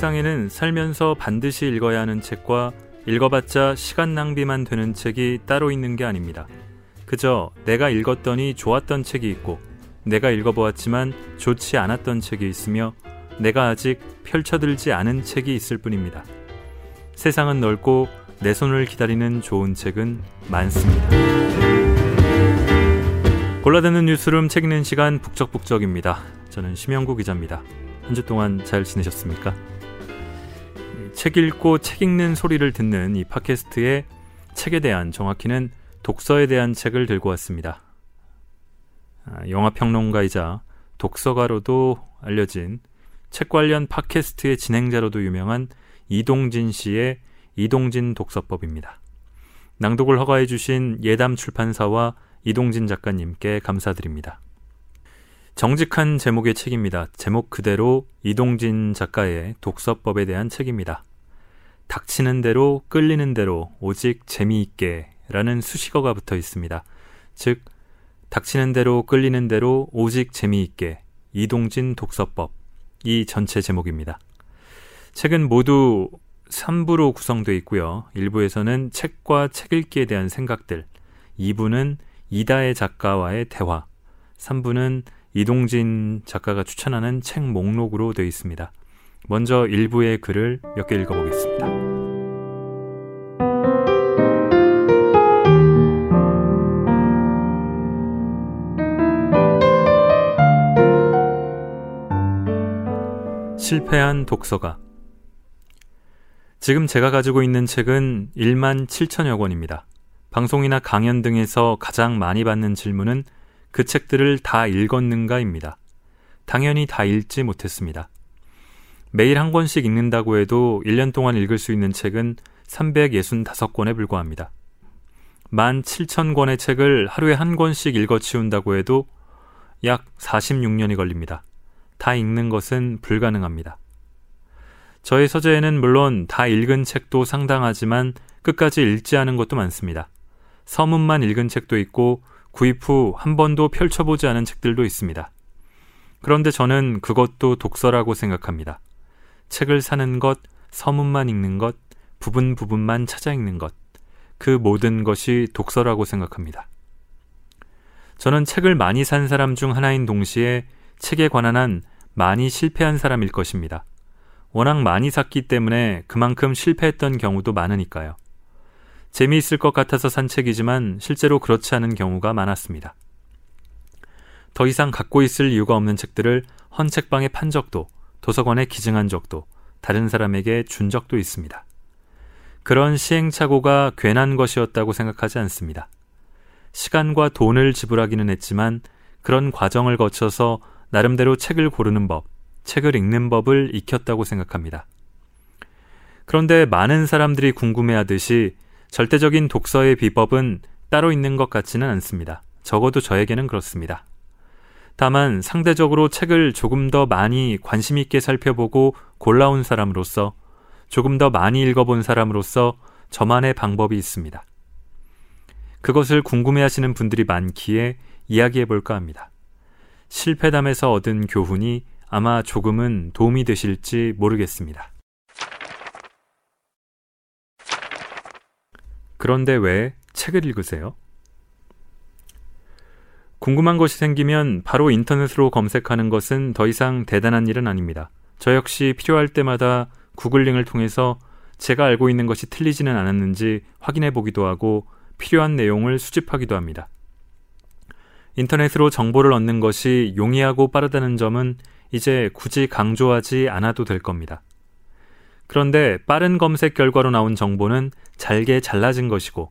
세상에는 살면서 반드시 읽어야 하는 책과 읽어봤자 시간 낭비만 되는 책이 따로 있는 게 아닙니다. 그저 내가 읽었더니 좋았던 책이 있고, 내가 읽어보았지만 좋지 않았던 책이 있으며, 내가 아직 펼쳐들지 않은 책이 있을 뿐입니다. 세상은 넓고 내 손을 기다리는 좋은 책은 많습니다. 골라듣는 뉴스룸, 책 읽는 시간 북적북적입니다. 저는 심영구 기자입니다. 한 주 동안 잘 지내셨습니까? 책 읽고 책 읽는 소리를 듣는 이 팟캐스트에 책에 대한, 정확히는 독서에 대한 책을 들고 왔습니다. 영화평론가이자 독서가로도 알려진, 책 관련 팟캐스트의 진행자로도 유명한 이동진 씨의 이동진 독서법입니다. 낭독을 허가해 주신 예담 출판사와 이동진 작가님께 감사드립니다. 정직한 제목의 책입니다. 제목 그대로 이동진 작가의 독서법에 대한 책입니다. 닥치는 대로, 끌리는 대로, 오직 재미있게 라는 수식어가 붙어 있습니다. 즉, 닥치는 대로, 끌리는 대로, 오직 재미있게, 이동진 독서법, 이 전체 제목입니다. 책은 모두 3부로 구성되어 있고요. 1부에서는 책과 책 읽기에 대한 생각들, 2부는 이다혜 작가와의 대화, 3부는 이동진 작가가 추천하는 책 목록으로 되어 있습니다. 먼저 1부의 글을 몇 개 읽어보겠습니다. 실패한 독서가. 지금 제가 가지고 있는 책은 17,000여 권입니다. 방송이나 강연 등에서 가장 많이 받는 질문은 그 책들을 다 읽었는가입니다. 당연히 다 읽지 못했습니다. 매일 한 권씩 읽는다고 해도 1년 동안 읽을 수 있는 책은 365권에 불과합니다. 17,000권의 책을 하루에 한 권씩 읽어치운다고 해도 약 46년이 걸립니다. 다 읽는 것은 불가능합니다. 저의 서재에는 물론 다 읽은 책도 상당하지만 끝까지 읽지 않은 것도 많습니다. 서문만 읽은 책도 있고, 구입 후 한 번도 펼쳐보지 않은 책들도 있습니다. 그런데 저는 그것도 독서라고 생각합니다. 책을 사는 것, 서문만 읽는 것, 부분 부분만 찾아 읽는 것, 그 모든 것이 독서라고 생각합니다. 저는 책을 많이 산 사람 중 하나인 동시에 책에 관한 한 많이 실패한 사람일 것입니다. 워낙 많이 샀기 때문에 그만큼 실패했던 경우도 많으니까요. 재미있을 것 같아서 산 책이지만 실제로 그렇지 않은 경우가 많았습니다. 더 이상 갖고 있을 이유가 없는 책들을 헌 책방에 판 적도, 도서관에 기증한 적도, 다른 사람에게 준 적도 있습니다. 그런 시행착오가 괜한 것이었다고 생각하지 않습니다. 시간과 돈을 지불하기는 했지만 그런 과정을 거쳐서 나름대로 책을 고르는 법, 책을 읽는 법을 익혔다고 생각합니다. 그런데 많은 사람들이 궁금해하듯이 절대적인 독서의 비법은 따로 있는 것 같지는 않습니다. 적어도 저에게는 그렇습니다. 다만 상대적으로 책을 조금 더 많이 관심 있게 살펴보고 골라온 사람으로서, 조금 더 많이 읽어본 사람으로서 저만의 방법이 있습니다. 그것을 궁금해하시는 분들이 많기에 이야기해볼까 합니다. 실패담에서 얻은 교훈이 아마 조금은 도움이 되실지 모르겠습니다. 그런데 왜 책을 읽으세요? 궁금한 것이 생기면 바로 인터넷으로 검색하는 것은 더 이상 대단한 일은 아닙니다. 저 역시 필요할 때마다 구글링을 통해서 제가 알고 있는 것이 틀리지는 않았는지 확인해 보기도 하고, 필요한 내용을 수집하기도 합니다. 인터넷으로 정보를 얻는 것이 용이하고 빠르다는 점은 이제 굳이 강조하지 않아도 될 겁니다. 그런데 빠른 검색 결과로 나온 정보는 잘게 잘라진 것이고,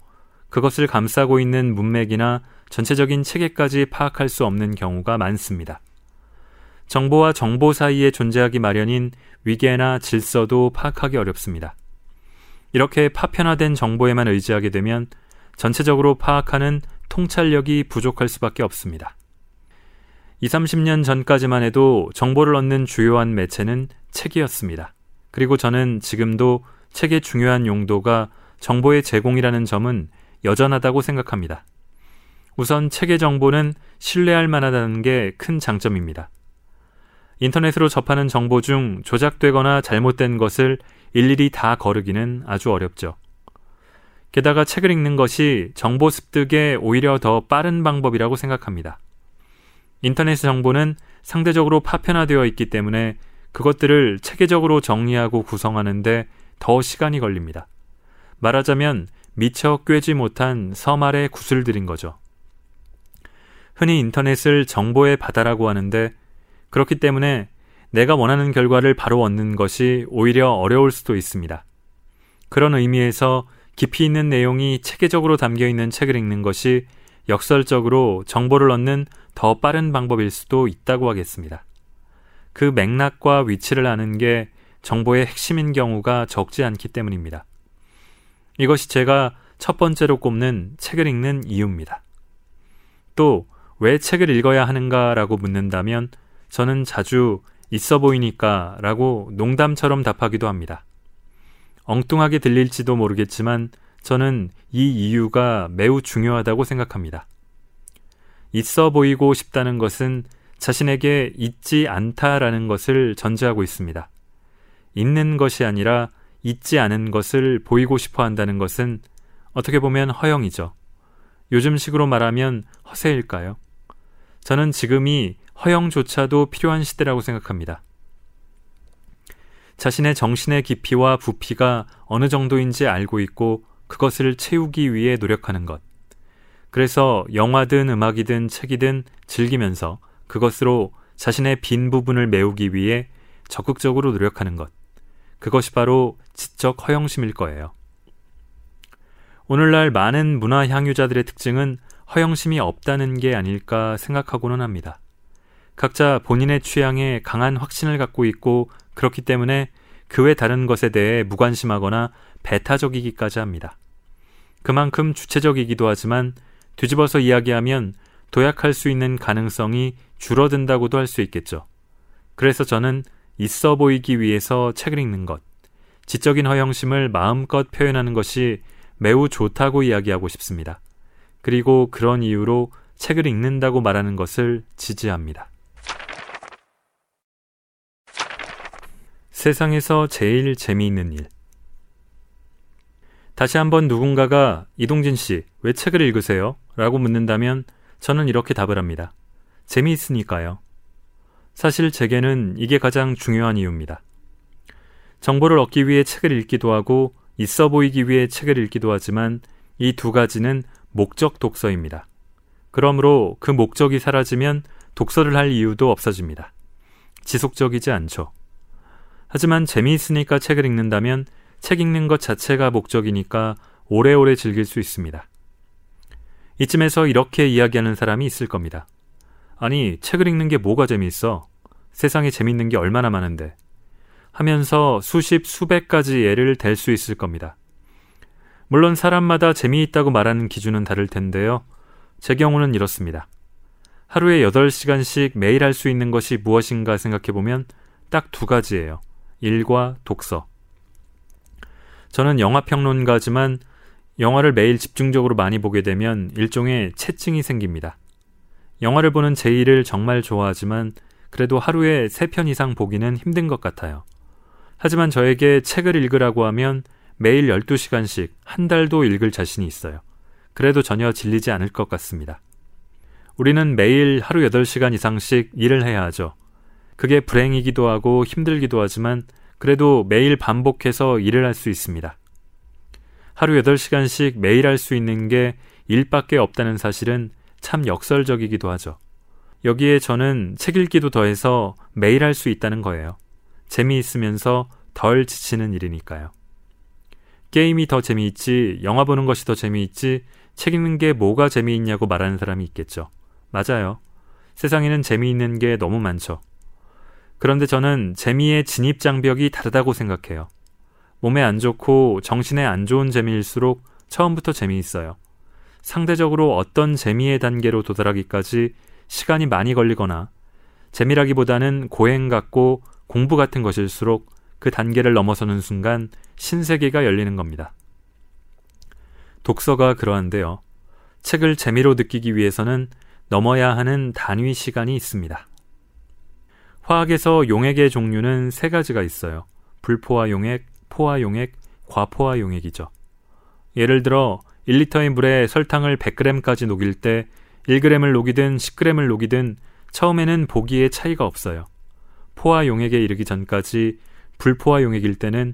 그것을 감싸고 있는 문맥이나 전체적인 체계까지 파악할 수 없는 경우가 많습니다. 정보와 정보 사이에 존재하기 마련인 위계나 질서도 파악하기 어렵습니다. 이렇게 파편화된 정보에만 의지하게 되면 전체적으로 파악하는 통찰력이 부족할 수밖에 없습니다. 20-30년 전까지만 해도 정보를 얻는 주요한 매체는 책이었습니다. 그리고 저는 지금도 책의 중요한 용도가 정보의 제공이라는 점은 여전하다고 생각합니다. 우선 책의 정보는 신뢰할 만하다는 게 큰 장점입니다. 인터넷으로 접하는 정보 중 조작되거나 잘못된 것을 일일이 다 거르기는 아주 어렵죠. 게다가 책을 읽는 것이 정보 습득에 오히려 더 빠른 방법이라고 생각합니다. 인터넷 정보는 상대적으로 파편화되어 있기 때문에 그것들을 체계적으로 정리하고 구성하는데 더 시간이 걸립니다. 말하자면 미처 꿰지 못한 서말의 구슬들인 거죠. 흔히 인터넷을 정보의 바다라고 하는데 그렇기 때문에 내가 원하는 결과를 바로 얻는 것이 오히려 어려울 수도 있습니다. 그런 의미에서 깊이 있는 내용이 체계적으로 담겨있는 책을 읽는 것이 역설적으로 정보를 얻는 더 빠른 방법일 수도 있다고 하겠습니다. 그 맥락과 위치를 아는 게 정보의 핵심인 경우가 적지 않기 때문입니다. 이것이 제가 첫 번째로 꼽는 책을 읽는 이유입니다. 또 왜 책을 읽어야 하는가라고 묻는다면 저는 자주 있어 보이니까 라고 농담처럼 답하기도 합니다. 엉뚱하게 들릴지도 모르겠지만 저는 이 이유가 매우 중요하다고 생각합니다. 있어 보이고 싶다는 것은 자신에게 있지 않다라는 것을 전제하고 있습니다. 있는 것이 아니라 있지 않은 것을 보이고 싶어 한다는 것은 어떻게 보면 허영이죠. 요즘식으로 말하면 허세일까요? 저는 지금이 허영조차도 필요한 시대라고 생각합니다. 자신의 정신의 깊이와 부피가 어느 정도인지 알고 있고 그것을 채우기 위해 노력하는 것. 그래서 영화든 음악이든 책이든 즐기면서 그것으로 자신의 빈 부분을 메우기 위해 적극적으로 노력하는 것. 그것이 바로 지적 허영심일 거예요. 오늘날 많은 문화 향유자들의 특징은 허영심이 없다는 게 아닐까 생각하고는 합니다. 각자 본인의 취향에 강한 확신을 갖고 있고 그렇기 때문에 그 외 다른 것에 대해 무관심하거나 배타적이기까지 합니다. 그만큼 주체적이기도 하지만 뒤집어서 이야기하면 도약할 수 있는 가능성이 줄어든다고도 할 수 있겠죠. 그래서 저는 있어 보이기 위해서 책을 읽는 것, 지적인 허영심을 마음껏 표현하는 것이 매우 좋다고 이야기하고 싶습니다. 그리고 그런 이유로 책을 읽는다고 말하는 것을 지지합니다. 세상에서 제일 재미있는 일. 다시 한번 누군가가 이동진 씨, 왜 책을 읽으세요? 라고 묻는다면 저는 이렇게 답을 합니다. 재미있으니까요. 사실 제게는 이게 가장 중요한 이유입니다. 정보를 얻기 위해 책을 읽기도 하고 있어 보이기 위해 책을 읽기도 하지만 이 두 가지는 목적 독서입니다. 그러므로 그 목적이 사라지면 독서를 할 이유도 없어집니다. 지속적이지 않죠. 하지만 재미있으니까 책을 읽는다면 책 읽는 것 자체가 목적이니까 오래오래 즐길 수 있습니다. 이쯤에서 이렇게 이야기하는 사람이 있을 겁니다. 아니, 책을 읽는 게 뭐가 재미있어? 세상에 재밌는 게 얼마나 많은데. 하면서 수십, 수백 가지 예를 댈 수 있을 겁니다. 물론 사람마다 재미있다고 말하는 기준은 다를 텐데요. 제 경우는 이렇습니다. 하루에 8시간씩 매일 할 수 있는 것이 무엇인가 생각해보면 딱 두 가지예요. 일과 독서. 저는 영화평론가지만 영화를 매일 집중적으로 많이 보게 되면 일종의 채증이 생깁니다. 영화를 보는 제 일을 정말 좋아하지만 그래도 하루에 3편 이상 보기는 힘든 것 같아요. 하지만 저에게 책을 읽으라고 하면 매일 12시간씩 한 달도 읽을 자신이 있어요. 그래도 전혀 질리지 않을 것 같습니다. 우리는 매일 하루 8시간 이상씩 일을 해야 하죠. 그게 불행이기도 하고 힘들기도 하지만 그래도 매일 반복해서 일을 할 수 있습니다. 하루 8시간씩 매일 할 수 있는 게 일밖에 없다는 사실은 참 역설적이기도 하죠. 여기에 저는 책 읽기도 더해서 매일 할 수 있다는 거예요. 재미있으면서 덜 지치는 일이니까요. 게임이 더 재미있지, 영화 보는 것이 더 재미있지, 책 읽는 게 뭐가 재미있냐고 말하는 사람이 있겠죠. 맞아요. 세상에는 재미있는 게 너무 많죠. 그런데 저는 재미의 진입장벽이 다르다고 생각해요. 몸에 안 좋고 정신에 안 좋은 재미일수록 처음부터 재미있어요. 상대적으로 어떤 재미의 단계로 도달하기까지 시간이 많이 걸리거나 재미라기보다는 고행 같고 공부 같은 것일수록 그 단계를 넘어서는 순간 신세계가 열리는 겁니다. 독서가 그러한데요. 책을 재미로 느끼기 위해서는 넘어야 하는 단위 시간이 있습니다. 화학에서 용액의 종류는 세 가지가 있어요. 불포화 용액, 포화 용액, 과포화 용액이죠. 예를 들어 1리터의 물에 설탕을 100g까지 녹일 때 1g을 녹이든 10g을 녹이든 처음에는 보기에 차이가 없어요. 포화 용액에 이르기 전까지 불포화 용액일 때는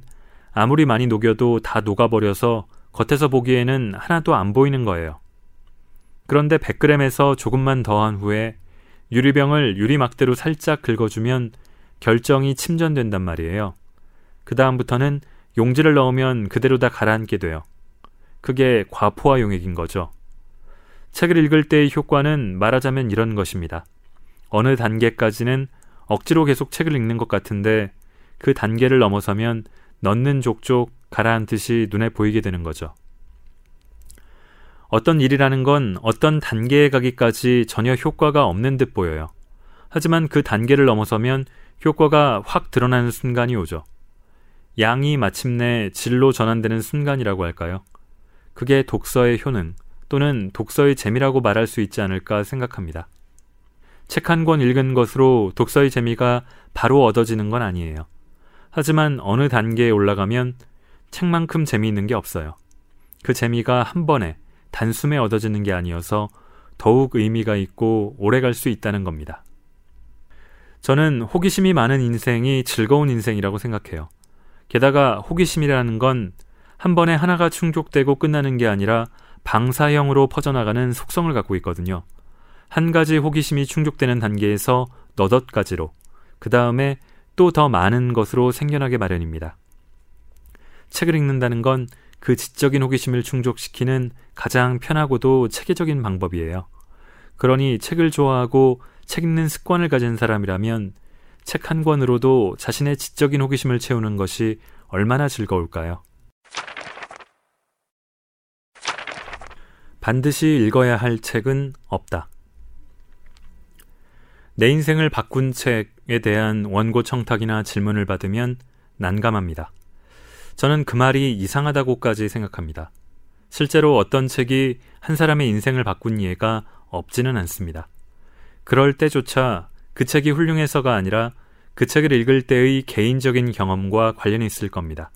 아무리 많이 녹여도 다 녹아버려서 겉에서 보기에는 하나도 안 보이는 거예요. 그런데 100g에서 조금만 더한 후에 유리병을 유리막대로 살짝 긁어주면 결정이 침전된단 말이에요. 그 다음부터는 용지를 넣으면 그대로 다 가라앉게 돼요. 그게 과포화 용액인 거죠. 책을 읽을 때의 효과는 말하자면 이런 것입니다. 어느 단계까지는 억지로 계속 책을 읽는 것 같은데 그 단계를 넘어서면 넣는 족족 가라앉듯이 눈에 보이게 되는 거죠. 어떤 일이라는 건 어떤 단계에 가기까지 전혀 효과가 없는 듯 보여요. 하지만 그 단계를 넘어서면 효과가 확 드러나는 순간이 오죠. 양이 마침내 질로 전환되는 순간이라고 할까요? 그게 독서의 효능 또는 독서의 재미라고 말할 수 있지 않을까 생각합니다. 책 한 권 읽은 것으로 독서의 재미가 바로 얻어지는 건 아니에요. 하지만 어느 단계에 올라가면 책만큼 재미있는 게 없어요. 그 재미가 한 번에 단숨에 얻어지는 게 아니어서 더욱 의미가 있고 오래갈 수 있다는 겁니다. 저는 호기심이 많은 인생이 즐거운 인생이라고 생각해요. 게다가 호기심이라는 건 한 번에 하나가 충족되고 끝나는 게 아니라 방사형으로 퍼져나가는 속성을 갖고 있거든요. 한 가지 호기심이 충족되는 단계에서 너덧가지로, 그 다음에 또 더 많은 것으로 생겨나게 마련입니다. 책을 읽는다는 건 그 지적인 호기심을 충족시키는 가장 편하고도 체계적인 방법이에요. 그러니 책을 좋아하고 책 읽는 습관을 가진 사람이라면 책 한 권으로도 자신의 지적인 호기심을 채우는 것이 얼마나 즐거울까요? 반드시 읽어야 할 책은 없다. 내 인생을 바꾼 책에 대한 원고 청탁이나 질문을 받으면 난감합니다. 저는 그 말이 이상하다고까지 생각합니다. 실제로 어떤 책이 한 사람의 인생을 바꾼 예가 없지는 않습니다. 그럴 때조차 그 책이 훌륭해서가 아니라 그 책을 읽을 때의 개인적인 경험과 관련이 있을 겁니다.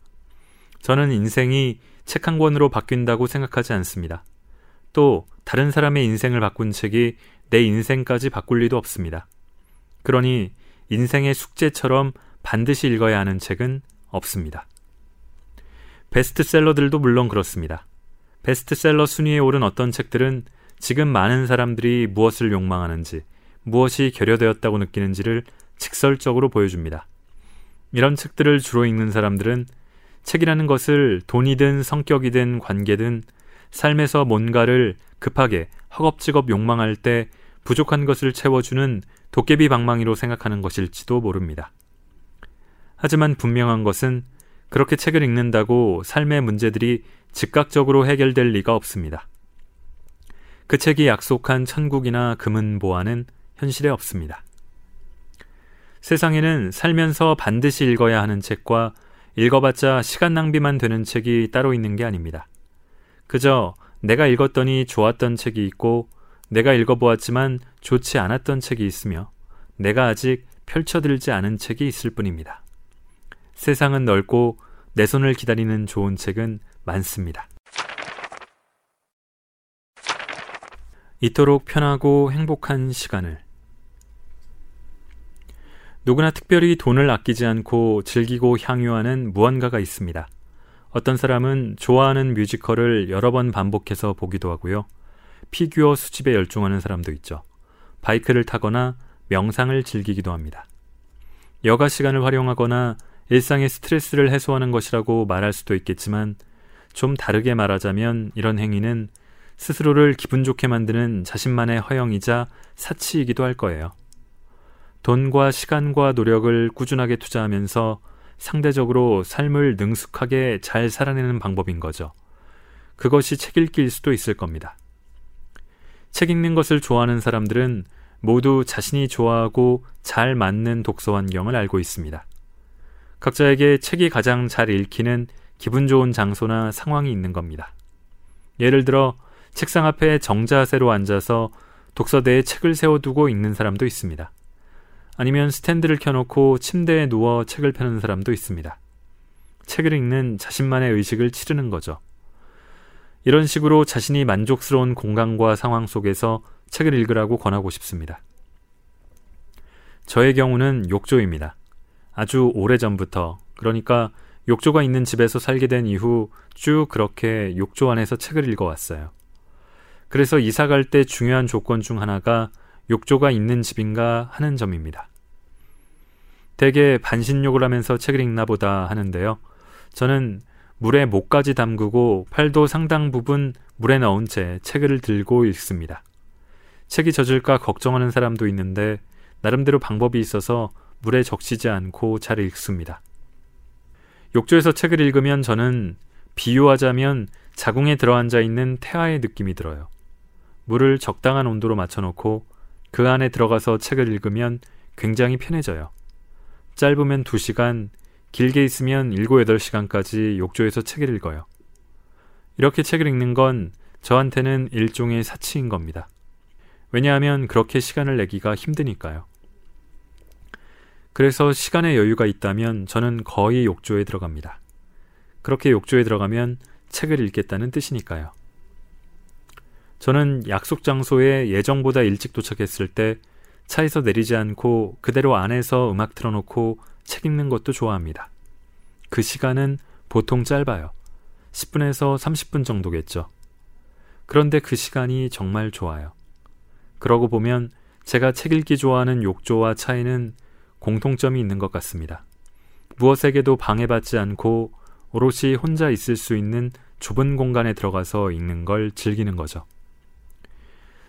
저는 인생이 책 한 권으로 바뀐다고 생각하지 않습니다. 또 다른 사람의 인생을 바꾼 책이 내 인생까지 바꿀 리도 없습니다. 그러니 인생의 숙제처럼 반드시 읽어야 하는 책은 없습니다. 베스트셀러들도 물론 그렇습니다. 베스트셀러 순위에 오른 어떤 책들은 지금 많은 사람들이 무엇을 욕망하는지, 무엇이 결여되었다고 느끼는지를 직설적으로 보여줍니다. 이런 책들을 주로 읽는 사람들은 책이라는 것을 돈이든 성격이든 관계든 삶에서 뭔가를 급하게 허겁지겁 욕망할 때 부족한 것을 채워주는 도깨비 방망이로 생각하는 것일지도 모릅니다. 하지만 분명한 것은 그렇게 책을 읽는다고 삶의 문제들이 즉각적으로 해결될 리가 없습니다. 그 책이 약속한 천국이나 금은보화는 현실에 없습니다. 세상에는 살면서 반드시 읽어야 하는 책과 읽어봤자 시간 낭비만 되는 책이 따로 있는 게 아닙니다. 그저 내가 읽었더니 좋았던 책이 있고 내가 읽어보았지만 좋지 않았던 책이 있으며 내가 아직 펼쳐들지 않은 책이 있을 뿐입니다. 세상은 넓고 내 손을 기다리는 좋은 책은 많습니다. 이토록 편하고 행복한 시간을. 누구나 특별히 돈을 아끼지 않고 즐기고 향유하는 무언가가 있습니다. 어떤 사람은 좋아하는 뮤지컬을 여러 번 반복해서 보기도 하고요. 피규어 수집에 열중하는 사람도 있죠. 바이크를 타거나 명상을 즐기기도 합니다. 여가 시간을 활용하거나 일상의 스트레스를 해소하는 것이라고 말할 수도 있겠지만 좀 다르게 말하자면 이런 행위는 스스로를 기분 좋게 만드는 자신만의 허영이자 사치이기도 할 거예요. 돈과 시간과 노력을 꾸준하게 투자하면서 상대적으로 삶을 능숙하게 잘 살아내는 방법인 거죠. 그것이 책 읽기일 수도 있을 겁니다. 책 읽는 것을 좋아하는 사람들은 모두 자신이 좋아하고 잘 맞는 독서 환경을 알고 있습니다. 각자에게 책이 가장 잘 읽히는 기분 좋은 장소나 상황이 있는 겁니다. 예를 들어 책상 앞에 정자세로 앉아서 독서대에 책을 세워두고 읽는 사람도 있습니다. 아니면 스탠드를 켜놓고 침대에 누워 책을 펴는 사람도 있습니다. 책을 읽는 자신만의 의식을 치르는 거죠. 이런 식으로 자신이 만족스러운 공간과 상황 속에서 책을 읽으라고 권하고 싶습니다. 저의 경우는 욕조입니다. 아주 오래전부터, 그러니까 욕조가 있는 집에서 살게 된 이후 쭉 그렇게 욕조 안에서 책을 읽어왔어요. 그래서 이사갈 때 중요한 조건 중 하나가 욕조가 있는 집인가 하는 점입니다. 되게 반신욕을 하면서 책을 읽나 보다 하는데요. 저는 물에 목까지 담그고 팔도 상당 부분 물에 넣은 채 책을 들고 읽습니다. 책이 젖을까 걱정하는 사람도 있는데 나름대로 방법이 있어서 물에 적시지 않고 잘 읽습니다. 욕조에서 책을 읽으면 저는 비유하자면 자궁에 들어앉아 있는 태아의 느낌이 들어요. 물을 적당한 온도로 맞춰놓고 그 안에 들어가서 책을 읽으면 굉장히 편해져요. 짧으면 2시간, 길게 있으면 7, 8시간까지 욕조에서 책을 읽어요. 이렇게 책을 읽는 건 저한테는 일종의 사치인 겁니다. 왜냐하면 그렇게 시간을 내기가 힘드니까요. 그래서 시간의 여유가 있다면 저는 거의 욕조에 들어갑니다. 그렇게 욕조에 들어가면 책을 읽겠다는 뜻이니까요. 저는 약속 장소에 예정보다 일찍 도착했을 때 차에서 내리지 않고 그대로 안에서 음악 틀어놓고 책 읽는 것도 좋아합니다. 그 시간은 보통 짧아요. 10분에서 30분 정도겠죠. 그런데 그 시간이 정말 좋아요. 그러고 보면 제가 책 읽기 좋아하는 욕조와 차에는 공통점이 있는 것 같습니다. 무엇에게도 방해받지 않고 오롯이 혼자 있을 수 있는 좁은 공간에 들어가서 읽는 걸 즐기는 거죠.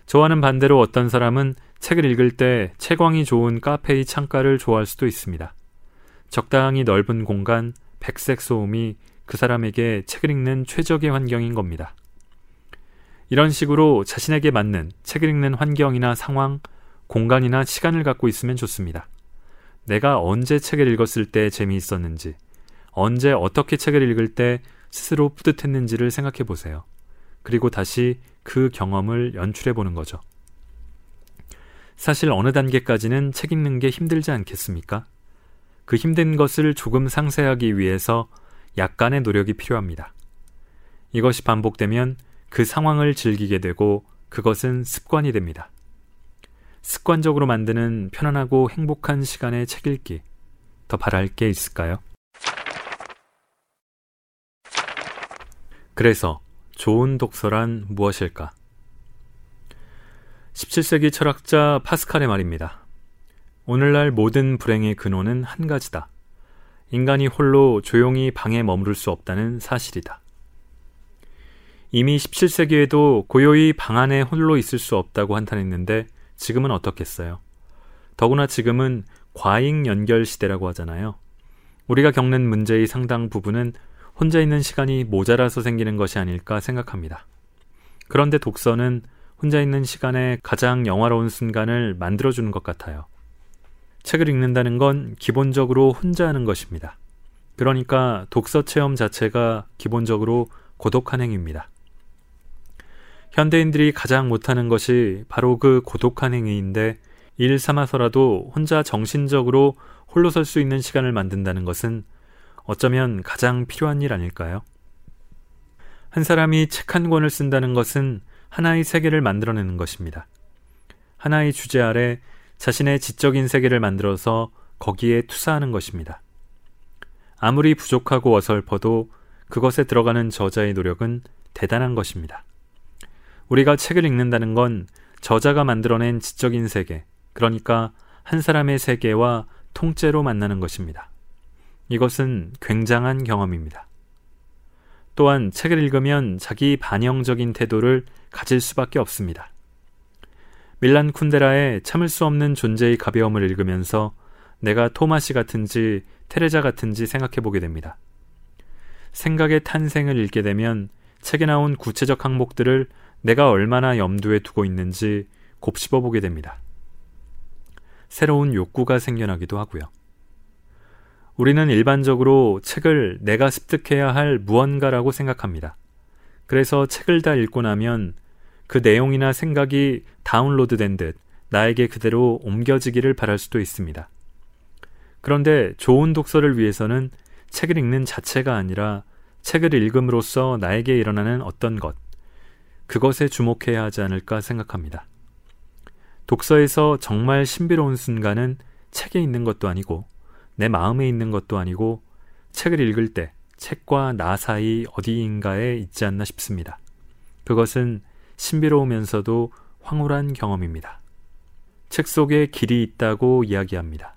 저와는 반대로 어떤 사람은 책을 읽을 때 채광이 좋은 카페의 창가를 좋아할 수도 있습니다. 적당히 넓은 공간, 백색 소음이 그 사람에게 책을 읽는 최적의 환경인 겁니다. 이런 식으로 자신에게 맞는 책을 읽는 환경이나 상황, 공간이나 시간을 갖고 있으면 좋습니다. 내가 언제 책을 읽었을 때 재미있었는지, 언제 어떻게 책을 읽을 때 스스로 뿌듯했는지를 생각해 보세요. 그리고 다시 그 경험을 연출해 보는 거죠. 사실 어느 단계까지는 책 읽는 게 힘들지 않겠습니까? 그 힘든 것을 조금 상쇄하기 위해서 약간의 노력이 필요합니다. 이것이 반복되면 그 상황을 즐기게 되고 그것은 습관이 됩니다. 습관적으로 만드는 편안하고 행복한 시간의 책 읽기, 더 바랄 게 있을까요? 그래서 좋은 독서란 무엇일까? 17세기 철학자 파스칼의 말입니다. 오늘날 모든 불행의 근원은 한 가지다. 인간이 홀로 조용히 방에 머무를 수 없다는 사실이다. 이미 17세기에도 고요히 방 안에 홀로 있을 수 없다고 한탄했는데 지금은 어떻겠어요? 더구나 지금은 과잉 연결 시대라고 하잖아요. 우리가 겪는 문제의 상당 부분은 혼자 있는 시간이 모자라서 생기는 것이 아닐까 생각합니다. 그런데 독서는 혼자 있는 시간에 가장 영화로운 순간을 만들어주는 것 같아요. 책을 읽는다는 건 기본적으로 혼자 하는 것입니다. 그러니까 독서 체험 자체가 기본적으로 고독한 행위입니다. 현대인들이 가장 못하는 것이 바로 그 고독한 행위인데 일 삼아서라도 혼자 정신적으로 홀로 설 수 있는 시간을 만든다는 것은 어쩌면 가장 필요한 일 아닐까요? 한 사람이 책 한 권을 쓴다는 것은 하나의 세계를 만들어내는 것입니다. 하나의 주제 아래 자신의 지적인 세계를 만들어서 거기에 투사하는 것입니다. 아무리 부족하고 어설퍼도 그것에 들어가는 저자의 노력은 대단한 것입니다. 우리가 책을 읽는다는 건 저자가 만들어낸 지적인 세계, 그러니까 한 사람의 세계와 통째로 만나는 것입니다. 이것은 굉장한 경험입니다. 또한 책을 읽으면 자기 반영적인 태도를 가질 수밖에 없습니다. 밀란 쿤데라의 참을 수 없는 존재의 가벼움을 읽으면서 내가 토마시 같은지 테레자 같은지 생각해보게 됩니다. 생각의 탄생을 읽게 되면 책에 나온 구체적 항목들을 내가 얼마나 염두에 두고 있는지 곱씹어보게 됩니다. 새로운 욕구가 생겨나기도 하고요. 우리는 일반적으로 책을 내가 습득해야 할 무언가라고 생각합니다. 그래서 책을 다 읽고 나면 그 내용이나 생각이 다운로드된 듯 나에게 그대로 옮겨지기를 바랄 수도 있습니다. 그런데 좋은 독서를 위해서는 책을 읽는 자체가 아니라 책을 읽음으로써 나에게 일어나는 어떤 것, 그것에 주목해야 하지 않을까 생각합니다. 독서에서 정말 신비로운 순간은 책에 있는 것도 아니고 내 마음에 있는 것도 아니고 책을 읽을 때 책과 나 사이 어디인가에 있지 않나 싶습니다. 그것은 신비로우면서도 황홀한 경험입니다. 책 속에 길이 있다고 이야기합니다.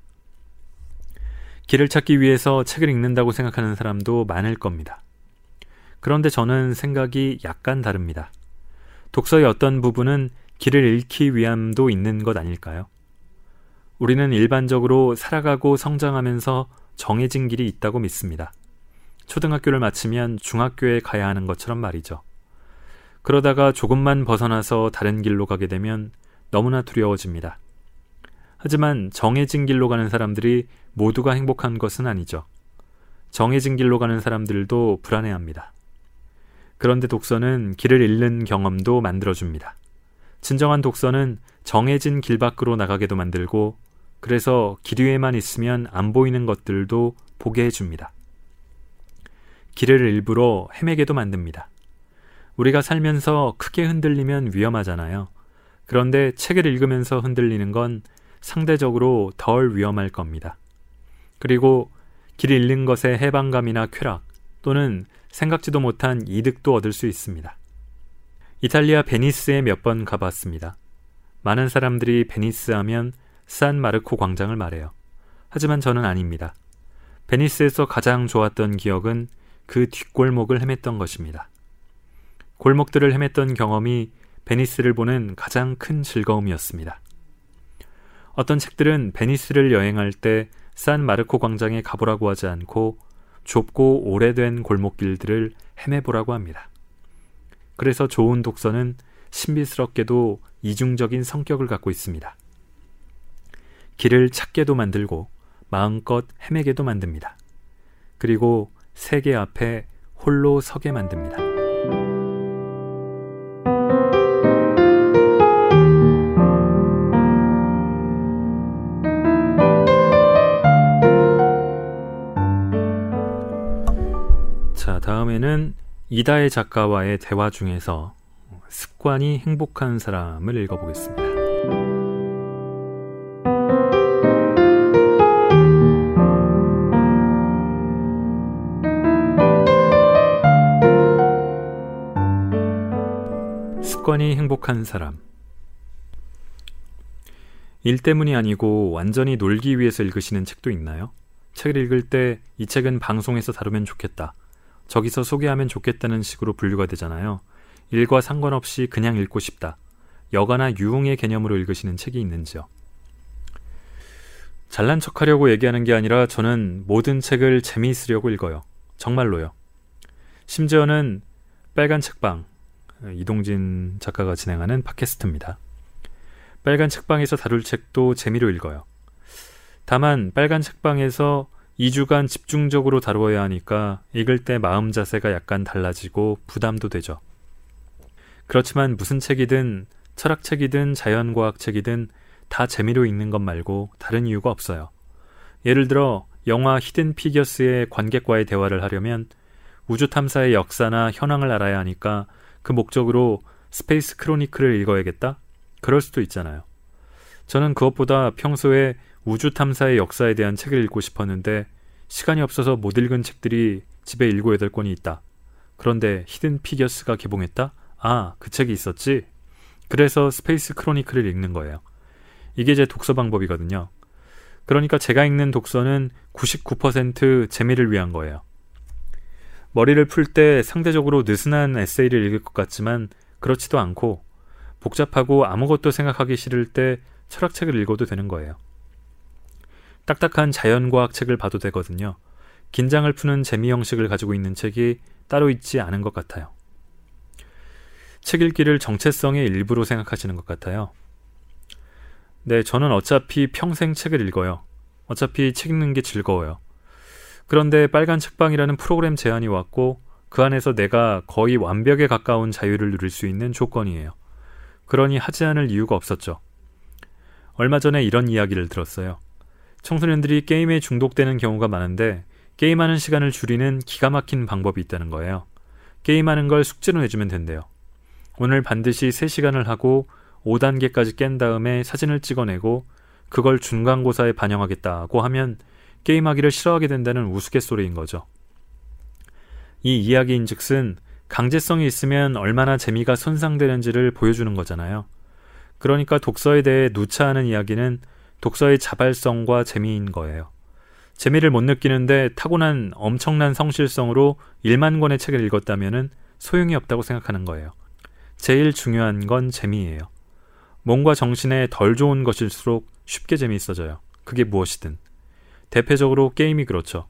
길을 찾기 위해서 책을 읽는다고 생각하는 사람도 많을 겁니다. 그런데 저는 생각이 약간 다릅니다. 독서의 어떤 부분은 길을 잃기 위함도 있는 것 아닐까요? 우리는 일반적으로 살아가고 성장하면서 정해진 길이 있다고 믿습니다. 초등학교를 마치면 중학교에 가야 하는 것처럼 말이죠. 그러다가 조금만 벗어나서 다른 길로 가게 되면 너무나 두려워집니다. 하지만 정해진 길로 가는 사람들이 모두가 행복한 것은 아니죠. 정해진 길로 가는 사람들도 불안해합니다. 그런데 독서는 길을 잃는 경험도 만들어줍니다. 진정한 독서는 정해진 길 밖으로 나가게도 만들고, 그래서 길 위에만 있으면 안 보이는 것들도 보게 해줍니다. 길을 일부러 헤매게도 만듭니다. 우리가 살면서 크게 흔들리면 위험하잖아요. 그런데 책을 읽으면서 흔들리는 건 상대적으로 덜 위험할 겁니다. 그리고 길 잃는 것의 해방감이나 쾌락 또는 생각지도 못한 이득도 얻을 수 있습니다. 이탈리아 베니스에 몇 번 가봤습니다. 많은 사람들이 베니스 하면 산 마르코 광장을 말해요. 하지만 저는 아닙니다. 베니스에서 가장 좋았던 기억은 그 뒷골목을 헤맸던 것입니다. 골목들을 헤맸던 경험이 베니스를 보는 가장 큰 즐거움이었습니다. 어떤 책들은 베니스를 여행할 때 산 마르코 광장에 가보라고 하지 않고 좁고 오래된 골목길들을 헤매보라고 합니다. 그래서 좋은 독서는 신비스럽게도 이중적인 성격을 갖고 있습니다. 길을 찾게도 만들고 마음껏 헤매게도 만듭니다. 그리고 세계 앞에 홀로 서게 만듭니다. 자, 다음에는 이다혜 작가와의 대화 중에서 습관이 행복한 사람을 읽어보겠습니다. 습관이 행복한 사람. 일 때문이 아니고 완전히 놀기 위해서 읽으시는 책도 있나요? 책을 읽을 때 이 책은 방송에서 다루면 좋겠다, 저기서 소개하면 좋겠다는 식으로 분류가 되잖아요. 일과 상관없이 그냥 읽고 싶다, 여가나 유흥의 개념으로 읽으시는 책이 있는지요? 잘난 척하려고 얘기하는 게 아니라 저는 모든 책을 재미있으려고 읽어요. 정말로요. 심지어는 빨간 책방, 이동진 작가가 진행하는 팟캐스트입니다. 빨간 책방에서 다룰 책도 재미로 읽어요. 다만 빨간 책방에서 2주간 집중적으로 다루어야 하니까 읽을 때 마음 자세가 약간 달라지고 부담도 되죠. 그렇지만 무슨 책이든 철학책이든 자연과학책이든 다 재미로 읽는 것 말고 다른 이유가 없어요. 예를 들어 영화 히든 피겨스의 관객과의 대화를 하려면 우주탐사의 역사나 현황을 알아야 하니까 그 목적으로 스페이스 크로니클을 읽어야겠다? 그럴 수도 있잖아요. 저는 그것보다 평소에 우주 탐사의 역사에 대한 책을 읽고 싶었는데 시간이 없어서 못 읽은 책들이 집에 7-8권이 있다. 그런데 히든 피겨스가 개봉했다? 아, 그 책이 있었지? 그래서 스페이스 크로니클을 읽는 거예요. 이게 제 독서 방법이거든요. 그러니까 제가 읽는 독서는 99% 재미를 위한 거예요. 머리를 풀 때 상대적으로 느슨한 에세이를 읽을 것 같지만 그렇지도 않고, 복잡하고 아무것도 생각하기 싫을 때 철학책을 읽어도 되는 거예요. 딱딱한 자연과학 책을 봐도 되거든요. 긴장을 푸는 재미 형식을 가지고 있는 책이 따로 있지 않은 것 같아요. 책 읽기를 정체성의 일부로 생각하시는 것 같아요. 네, 저는 어차피 평생 책을 읽어요. 어차피 책 읽는 게 즐거워요. 그런데 빨간 책방이라는 프로그램 제안이 왔고 그 안에서 내가 거의 완벽에 가까운 자유를 누릴 수 있는 조건이에요. 그러니 하지 않을 이유가 없었죠. 얼마 전에 이런 이야기를 들었어요. 청소년들이 게임에 중독되는 경우가 많은데 게임하는 시간을 줄이는 기가 막힌 방법이 있다는 거예요. 게임하는 걸 숙제로 내주면 된대요. 오늘 반드시 3시간을 하고 5단계까지 깬 다음에 사진을 찍어내고 그걸 중간고사에 반영하겠다고 하면 게임하기를 싫어하게 된다는 우스갯소리인 거죠. 이 이야기인즉슨 강제성이 있으면 얼마나 재미가 손상되는지를 보여주는 거잖아요. 그러니까 독서에 대해 누차하는 이야기는 독서의 자발성과 재미인 거예요. 재미를 못 느끼는데 타고난 엄청난 성실성으로 1만 권의 책을 읽었다면 소용이 없다고 생각하는 거예요. 제일 중요한 건 재미예요. 몸과 정신에 덜 좋은 것일수록 쉽게 재미있어져요. 그게 무엇이든. 대표적으로 게임이 그렇죠.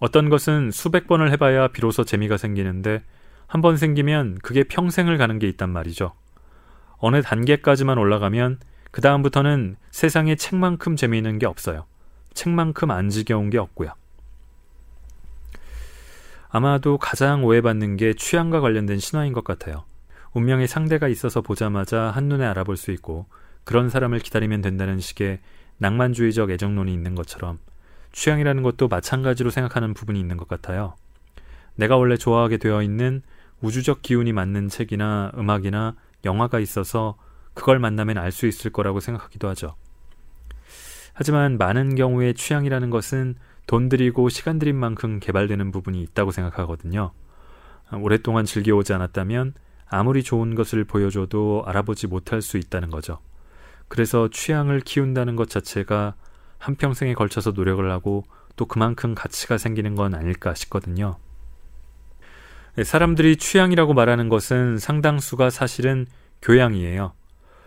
어떤 것은 수백 번을 해봐야 비로소 재미가 생기는데 한 번 생기면 그게 평생을 가는 게 있단 말이죠. 어느 단계까지만 올라가면 그 다음부터는 세상에 책만큼 재미있는 게 없어요. 책만큼 안 지겨운 게 없고요. 아마도 가장 오해받는 게 취향과 관련된 신화인 것 같아요. 운명의 상대가 있어서 보자마자 한눈에 알아볼 수 있고 그런 사람을 기다리면 된다는 식의 낭만주의적 애정론이 있는 것처럼 취향이라는 것도 마찬가지로 생각하는 부분이 있는 것 같아요. 내가 원래 좋아하게 되어 있는 우주적 기운이 맞는 책이나 음악이나 영화가 있어서 그걸 만나면 알 수 있을 거라고 생각하기도 하죠. 하지만 많은 경우에 취향이라는 것은 돈 들이고 시간 들인 만큼 개발되는 부분이 있다고 생각하거든요. 오랫동안 즐겨오지 않았다면 아무리 좋은 것을 보여줘도 알아보지 못할 수 있다는 거죠. 그래서 취향을 키운다는 것 자체가 한평생에 걸쳐서 노력을 하고 또 그만큼 가치가 생기는 건 아닐까 싶거든요. 사람들이 취향이라고 말하는 것은 상당수가 사실은 교양이에요.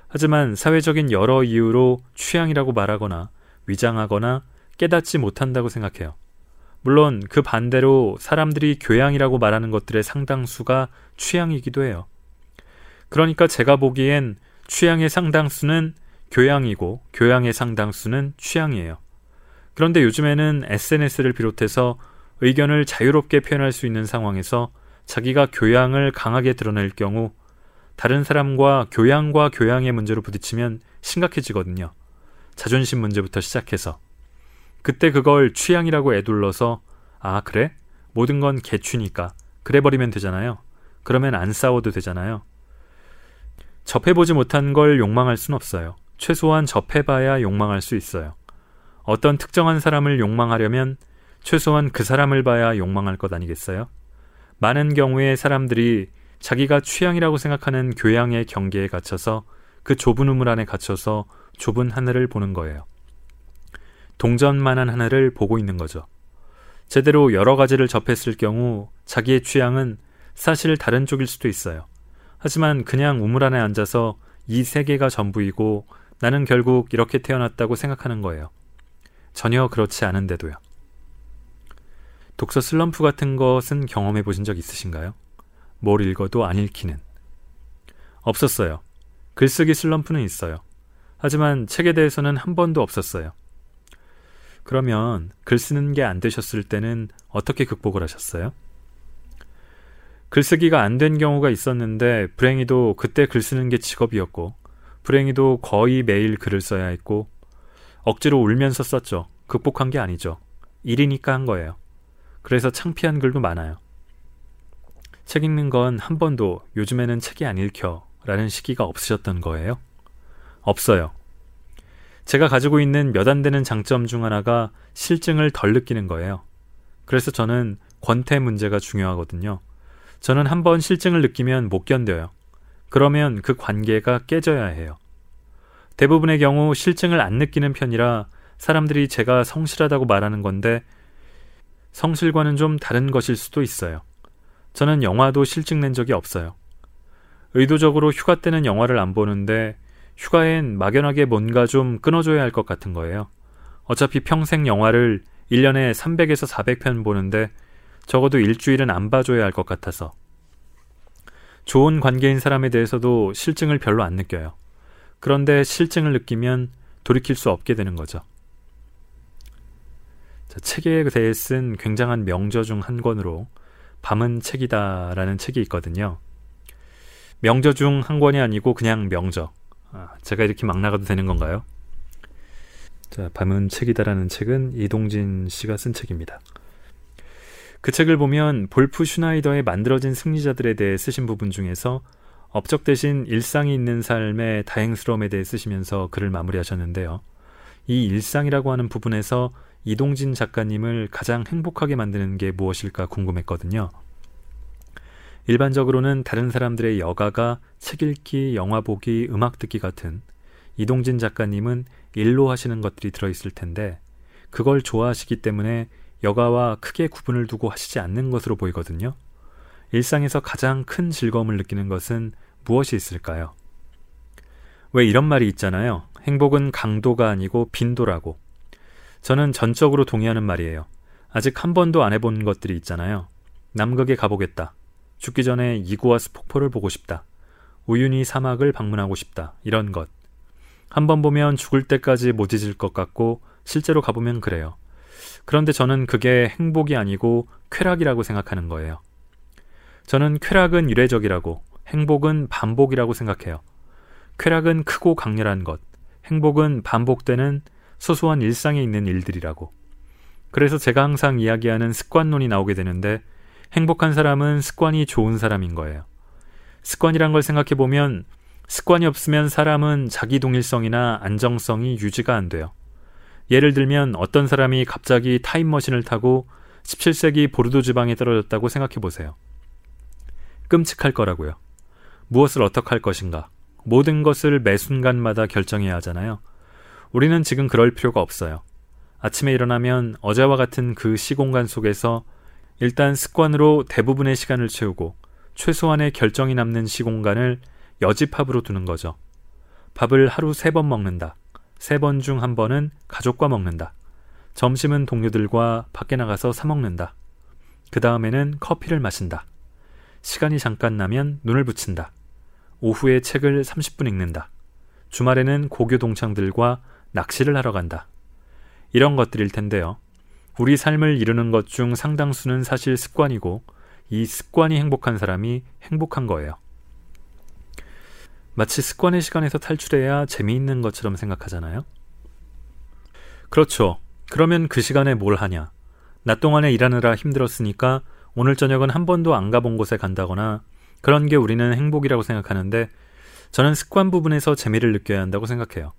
하지만 사회적인 여러 이유로 취향이라고 말하거나 위장하거나 깨닫지 못한다고 생각해요. 물론 그 반대로 사람들이 교양이라고 말하는 것들의 상당수가 취향이기도 해요. 그러니까 제가 보기엔 취향의 상당수는 교양이고 교양의 상당수는 취향이에요. 그런데 요즘에는 SNS를 비롯해서 의견을 자유롭게 표현할 수 있는 상황에서 자기가 교양을 강하게 드러낼 경우 다른 사람과 교양과 교양의 문제로 부딪히면 심각해지거든요. 자존심 문제부터 시작해서. 그때 그걸 취향이라고 애둘러서 아 그래? 모든 건 개취니까 그래버리면 되잖아요. 그러면 안 싸워도 되잖아요. 접해보지 못한 걸 욕망할 순 없어요. 최소한 접해봐야 욕망할 수 있어요. 어떤 특정한 사람을 욕망하려면 최소한 그 사람을 봐야 욕망할 것 아니겠어요? 많은 경우에 사람들이 자기가 취향이라고 생각하는 교양의 경계에 갇혀서 그 좁은 우물 안에 갇혀서 좁은 하늘을 보는 거예요. 동전만한 하늘을 보고 있는 거죠. 제대로 여러 가지를 접했을 경우 자기의 취향은 사실 다른 쪽일 수도 있어요. 하지만 그냥 우물 안에 앉아서 이 세계가 전부이고 나는 결국 이렇게 태어났다고 생각하는 거예요. 전혀 그렇지 않은데도요. 독서 슬럼프 같은 것은 경험해 보신 적 있으신가요? 뭘 읽어도 안 읽히는. 없었어요. 글쓰기 슬럼프는 있어요. 하지만 책에 대해서는 한 번도 없었어요. 그러면 글 쓰는 게 안 되셨을 때는 어떻게 극복을 하셨어요? 글쓰기가 안 된 경우가 있었는데 불행히도 그때 글 쓰는 게 직업이었고 불행히도 거의 매일 글을 써야 했고 억지로 울면서 썼죠. 극복한 게 아니죠. 일이니까 한 거예요. 그래서 창피한 글도 많아요. 책 읽는 건 한 번도 요즘에는 책이 안 읽혀 라는 시기가 없으셨던 거예요? 없어요. 제가 가지고 있는 몇 안 되는 장점 중 하나가 실증을 덜 느끼는 거예요. 그래서 저는 권태 문제가 중요하거든요. 저는 한 번 실증을 느끼면 못 견뎌요. 그러면 그 관계가 깨져야 해요. 대부분의 경우 실증을 안 느끼는 편이라 사람들이 제가 성실하다고 말하는 건데 성실과는 좀 다른 것일 수도 있어요. 저는 영화도 실증 낸 적이 없어요. 의도적으로 휴가 때는 영화를 안 보는데 휴가엔 막연하게 뭔가 좀 끊어줘야 할 것 같은 거예요. 어차피 평생 영화를 1년에 300에서 400편 보는데 적어도 일주일은 안 봐줘야 할 것 같아서. 좋은 관계인 사람에 대해서도 실증을 별로 안 느껴요. 그런데 실증을 느끼면 돌이킬 수 없게 되는 거죠. 자, 책에 대해 쓴 굉장한 명저 중 한 권으로 밤은 책이다 라는 책이 있거든요. 명저 중 한 권이 아니고 그냥 명저. 제가 이렇게 막 나가도 되는 건가요? 자, 밤은 책이다라는 책은 이동진 씨가 쓴 책입니다. 그 책을 보면 볼프 슈나이더의 만들어진 승리자들에 대해 쓰신 부분 중에서 업적 대신 일상이 있는 삶의 다행스러움에 대해 쓰시면서 글을 마무리하셨는데요. 이 일상이라고 하는 부분에서 이동진 작가님을 가장 행복하게 만드는 게 무엇일까 궁금했거든요. 일반적으로는 다른 사람들의 여가가 책 읽기, 영화 보기, 음악 듣기 같은, 이동진 작가님은 일로 하시는 것들이 들어있을 텐데 그걸 좋아하시기 때문에 여가와 크게 구분을 두고 하시지 않는 것으로 보이거든요. 일상에서 가장 큰 즐거움을 느끼는 것은 무엇이 있을까요? 왜 이런 말이 있잖아요. 행복은 강도가 아니고 빈도라고. 저는 전적으로 동의하는 말이에요. 아직 한 번도 안 해본 것들이 있잖아요. 남극에 가보겠다. 죽기 전에 이구아스 폭포를 보고 싶다. 우유니 사막을 방문하고 싶다. 이런 것. 한 번 보면 죽을 때까지 못 잊을 것 같고 실제로 가보면 그래요. 그런데 저는 그게 행복이 아니고 쾌락이라고 생각하는 거예요. 저는 쾌락은 유례적이라고, 행복은 반복이라고 생각해요. 쾌락은 크고 강렬한 것, 행복은 반복되는 소소한 일상에 있는 일들이라고. 그래서 제가 항상 이야기하는 습관론이 나오게 되는데 행복한 사람은 습관이 좋은 사람인 거예요. 습관이란 걸 생각해보면 습관이 없으면 사람은 자기 동일성이나 안정성이 유지가 안 돼요. 예를 들면 어떤 사람이 갑자기 타임머신을 타고 17세기 보르도 지방에 떨어졌다고 생각해보세요. 끔찍할 거라고요. 무엇을 어떻게 할 것인가. 모든 것을 매 순간마다 결정해야 하잖아요. 우리는 지금 그럴 필요가 없어요. 아침에 일어나면 어제와 같은 그 시공간 속에서 일단 습관으로 대부분의 시간을 채우고 최소한의 결정이 남는 시공간을 여집합으로 두는 거죠. 밥을 하루 3번 먹는다. 3번 중 1번은 가족과 먹는다. 점심은 동료들과 밖에 나가서 사 먹는다. 그 다음에는 커피를 마신다. 시간이 잠깐 나면 눈을 붙인다. 오후에 책을 30분 읽는다. 주말에는 고교 동창들과 낚시를 하러 간다. 이런 것들일 텐데요. 우리 삶을 이루는 것 중 상당수는 사실 습관이고 이 습관이 행복한 사람이 행복한 거예요. 마치 습관의 시간에서 탈출해야 재미있는 것처럼 생각하잖아요. 그렇죠. 그러면 그 시간에 뭘 하냐. 낮 동안에 일하느라 힘들었으니까 오늘 저녁은 한 번도 안 가본 곳에 간다거나 그런 게 우리는 행복이라고 생각하는데 저는 습관 부분에서 재미를 느껴야 한다고 생각해요.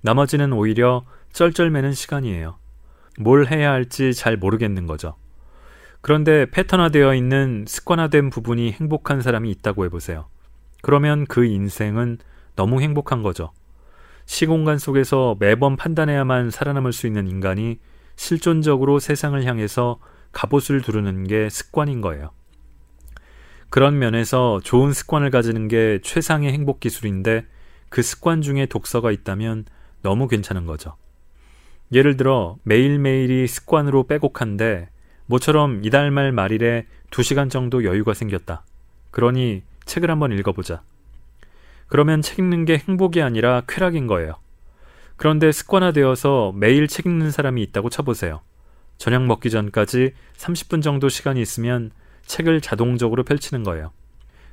나머지는 오히려 쩔쩔매는 시간이에요. 뭘 해야 할지 잘 모르겠는 거죠. 그런데 패턴화되어 있는 습관화된 부분이 행복한 사람이 있다고 해보세요. 그러면 그 인생은 너무 행복한 거죠. 시공간 속에서 매번 판단해야만 살아남을 수 있는 인간이 실존적으로 세상을 향해서 갑옷을 두르는 게 습관인 거예요. 그런 면에서 좋은 습관을 가지는 게 최상의 행복 기술인데 그 습관 중에 독서가 있다면 너무 괜찮은 거죠. 예를 들어 매일매일이 습관으로 빼곡한데 모처럼 이달 말 말일에 2시간 정도 여유가 생겼다. 그러니 책을 한번 읽어보자. 그러면 책 읽는 게 행복이 아니라 쾌락인 거예요. 그런데 습관화되어서 매일 책 읽는 사람이 있다고 쳐보세요. 저녁 먹기 전까지 30분 정도 시간이 있으면 책을 자동적으로 펼치는 거예요.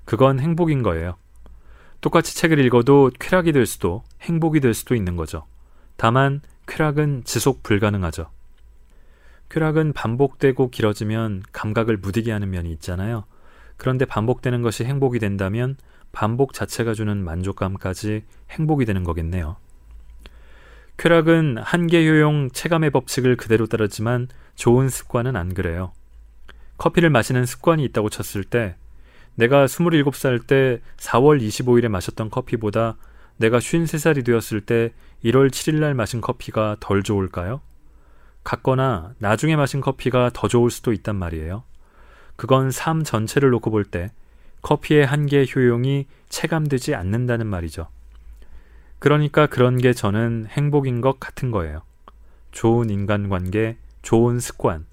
그건 행복인 거예요. 똑같이 책을 읽어도 쾌락이 될 수도 행복이 될 수도 있는 거죠. 다만 쾌락은 지속 불가능하죠. 쾌락은 반복되고 길어지면 감각을 무디게 하는 면이 있잖아요. 그런데 반복되는 것이 행복이 된다면 반복 자체가 주는 만족감까지 행복이 되는 거겠네요. 쾌락은 한계 효용 체감의 법칙을 그대로 따르지만 좋은 습관은 안 그래요. 커피를 마시는 습관이 있다고 쳤을 때 내가 27살 때 4월 25일에 마셨던 커피보다 내가 53살이 되었을 때 1월 7일날 마신 커피가 덜 좋을까요? 같거나 나중에 마신 커피가 더 좋을 수도 있단 말이에요. 그건 삶 전체를 놓고 볼 때 커피의 한계 효용이 체감되지 않는다는 말이죠. 그러니까 그런 게 저는 행복인 것 같은 거예요. 좋은 인간관계, 좋은 습관,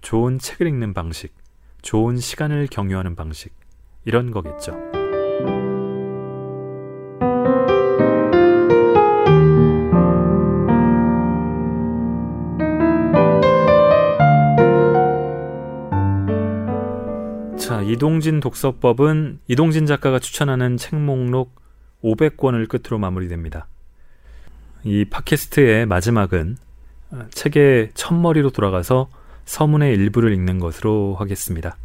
좋은 책을 읽는 방식, 좋은 시간을 경유하는 방식, 이런 거겠죠. 자, 이동진 독서법은 이동진 작가가 추천하는 책 목록 500권을 끝으로 마무리됩니다. 이 팟캐스트의 마지막은 책의 첫머리로 돌아가서 서문의 일부를 읽는 것으로 하겠습니다.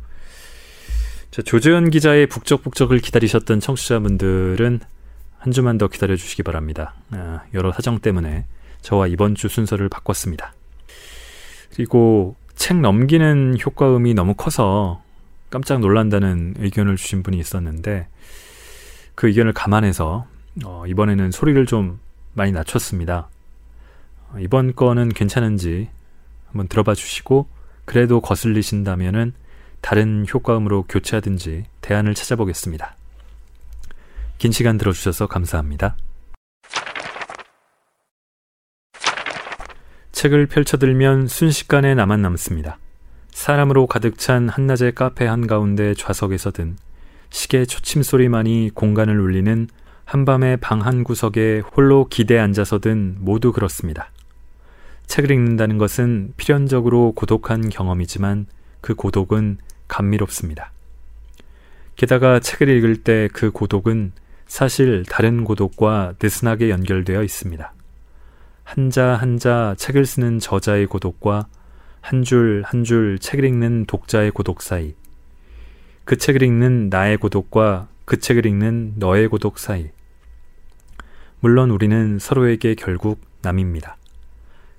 자, 조재현 기자의 북적북적을 기다리셨던 청취자분들은 한 주만 더 기다려주시기 바랍니다. 여러 사정 때문에 저와 이번 주 순서를 바꿨습니다. 그리고 책 넘기는 효과음이 너무 커서 깜짝 놀란다는 의견을 주신 분이 있었는데 그 의견을 감안해서 이번에는 소리를 좀 많이 낮췄습니다. 이번 거는 괜찮은지 한번 들어봐 주시고 그래도 거슬리신다면은 다른 효과음으로 교체하든지 대안을 찾아보겠습니다. 긴 시간 들어주셔서 감사합니다. 책을 펼쳐들면 순식간에 나만 남습니다. 사람으로 가득 찬 한낮의 카페 한가운데 좌석에 서든 시계 초침소리만이 공간을 울리는 한밤의 방 한 구석에 홀로 기대 앉아서든 모두 그렇습니다. 책을 읽는다는 것은 필연적으로 고독한 경험이지만 그 고독은 감미롭습니다. 게다가 책을 읽을 때 그 고독은 사실 다른 고독과 느슨하게 연결되어 있습니다. 한자 한자 책을 쓰는 저자의 고독과 한 줄 한 줄 책을 읽는 독자의 고독 사이, 그 책을 읽는 나의 고독과 그 책을 읽는 너의 고독 사이. 물론 우리는 서로에게 결국 남입니다.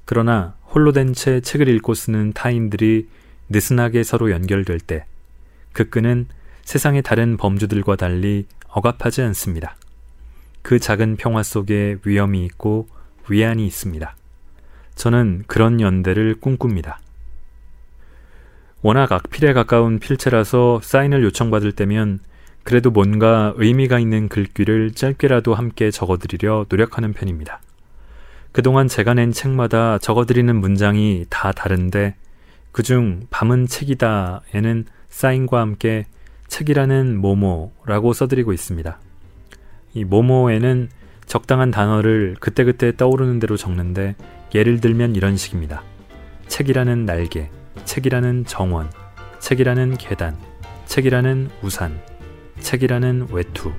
그러나 홀로 된 채 책을 읽고 쓰는 타인들이 느슨하게 서로 연결될 때 그 끈은 세상의 다른 범주들과 달리 억압하지 않습니다. 그 작은 평화 속에 위엄이 있고 위안이 있습니다. 저는 그런 연대를 꿈꿉니다. 워낙 악필에 가까운 필체라서 사인을 요청받을 때면 그래도 뭔가 의미가 있는 글귀를 짧게라도 함께 적어드리려 노력하는 편입니다. 그동안 제가 낸 책마다 적어드리는 문장이 다 다른데 그중 밤은 책이다에는 사인과 함께 책이라는 모모라고 써드리고 있습니다. 이 모모에는 적당한 단어를 그때그때 떠오르는 대로 적는데 예를 들면 이런 식입니다. 책이라는 날개, 책이라는 정원, 책이라는 계단, 책이라는 우산, 책이라는 외투,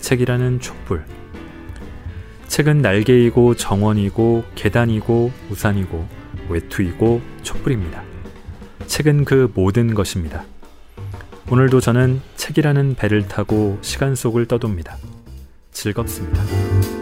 책이라는 촛불. 책은 날개이고 정원이고 계단이고 우산이고 외투이고 촛불입니다. 책은 그 모든 것입니다. 오늘도 저는 책이라는 배를 타고 시간 속을 떠돕니다. 즐겁습니다.